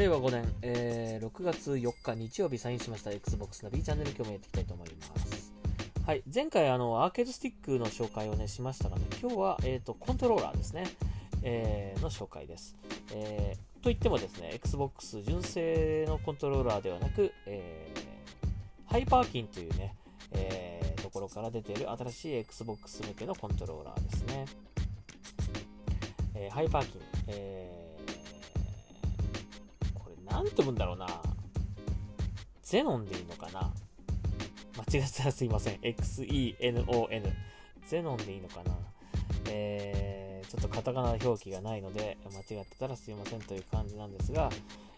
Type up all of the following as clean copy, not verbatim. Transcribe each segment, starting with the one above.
令和5年、6月4日日曜日サインしました Xbox の B チャンネル、今日もやっていきたいと思います。はい、前回アーケードスティックの紹介をねしましたがね、今日は、コントローラーですね、の紹介です。といってもですね、 Xbox 純正のコントローラーではなく、ハイパーキンというね、ところから出ている新しい Xbox 向けのコントローラーですね。ハイパーキン、これ何て読むんだろうな、XENONでいいのかな、間違ったらすいません、 XENON、XENONでいいのかな、ちょっとカタカナ表記がないので間違ってたらすいませんという感じなんですが、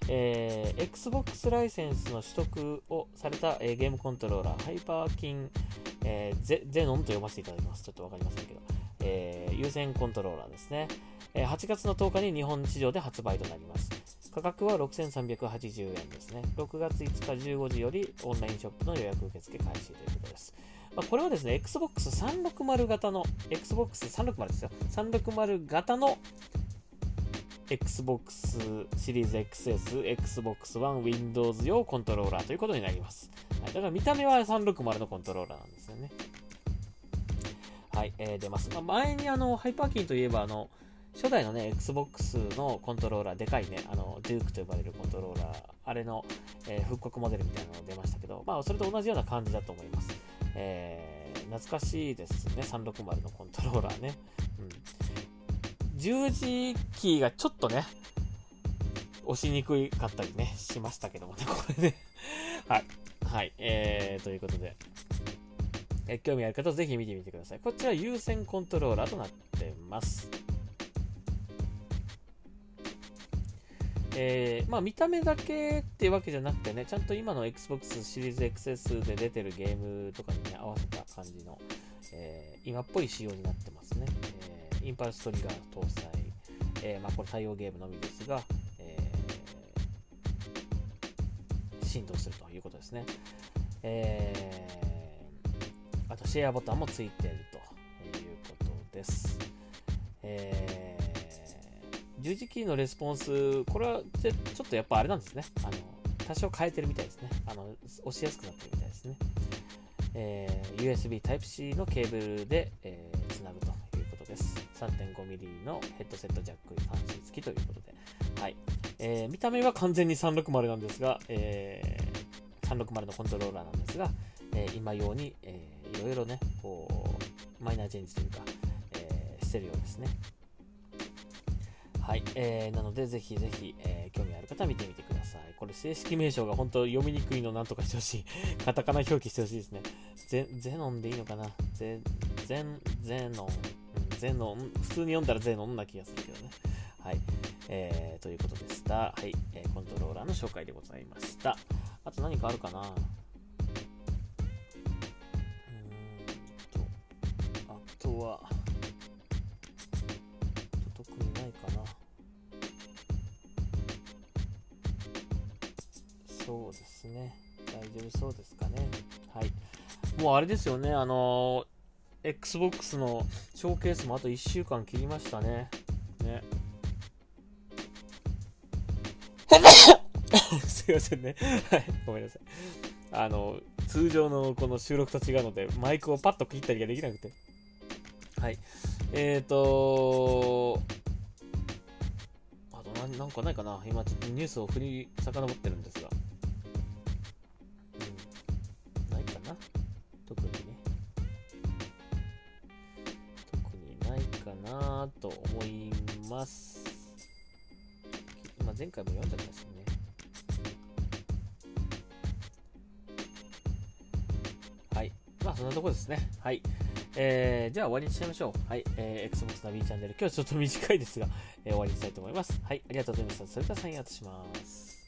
Xbox ライセンスの取得をされた、ゲームコントローラーハイパーキン、XENONと読ませていただきます。ちょっと分かりませんけど、有線コントローラーですね。8月の10日に日本市場で発売となります。価格は6380円ですね。6月5日15時よりオンラインショップの予約受付開始ということです。これはですね、Xbox 360 ですよ。360型の Xbox シリーズ XS、Xbox One、Windows 用コントローラーということになります。はい、だから見た目は360のコントローラーなんですよね。はい、出ます。前にハイパーキンといえば初代のね Xbox のコントローラー、でかいねDuke と呼ばれるコントローラー、あれの、復刻モデルみたいなの出ましたけど、それと同じような感じだと思います。懐かしいですね、360のコントローラーね、十字キーがちょっとね押しにくかったりねしましたけどもね、これねはい、はい、ということで、興味ある方ぜひ見てみてください。こちら有線コントローラーとなってます。見た目だけっていうわけじゃなくてね、ちゃんと今の Xbox シリーズ XS で出てるゲームとかに、ね、合わせた感じの、今っぽい仕様になってますね。インパルストリガー搭載、これ対応ゲームのみですが、振動するということですね。あとシェアボタンもついているということです。十字キーのレスポンス、これはちょっとやっぱあれなんですね、多少変えてるみたいですね。押しやすくなってるみたいですね。USB Type-C のケーブルで、つなぐということです。3.5mm のヘッドセットジャック端子付きということで、はい、見た目は完全に360なんですが、360のコントローラーなんですが、今用に、いろいろねこうマイナーチェンジというか、してるようですね。はい、なのでぜひぜひ、興味ある方は見てみてください。これ正式名称が本当読みにくいのなんとかしてほしいカタカナ表記してほしいですね。XENONでいいのかな、XENON、普通に読んだらXENONな気がするけどね。はい、ということでした。はい、コントローラーの紹介でございました。あと何かあるかな、あとは特にないかな。そうですね、大丈夫そうですかね。はい、もうあれですよね、Xbox のショーケースもあと1週間切りましたね。すいませんねはい、ごめんなさい、通常のこの収録と違うのでマイクをパッと切ったりができなくて、はい、あと何かないかな。今ちょっとニュースを振り遡ってるんですが、ないかな、特にね、特にないかなと思います。今前回も読んじゃったしね。はい、そんなとこですね。はい、じゃあ終わりにしちゃいましょう。はい、Xbox の B チャンネル、今日はちょっと短いですが、終わりにしたいと思います。はい、ありがとうございました。それではサインアウトします。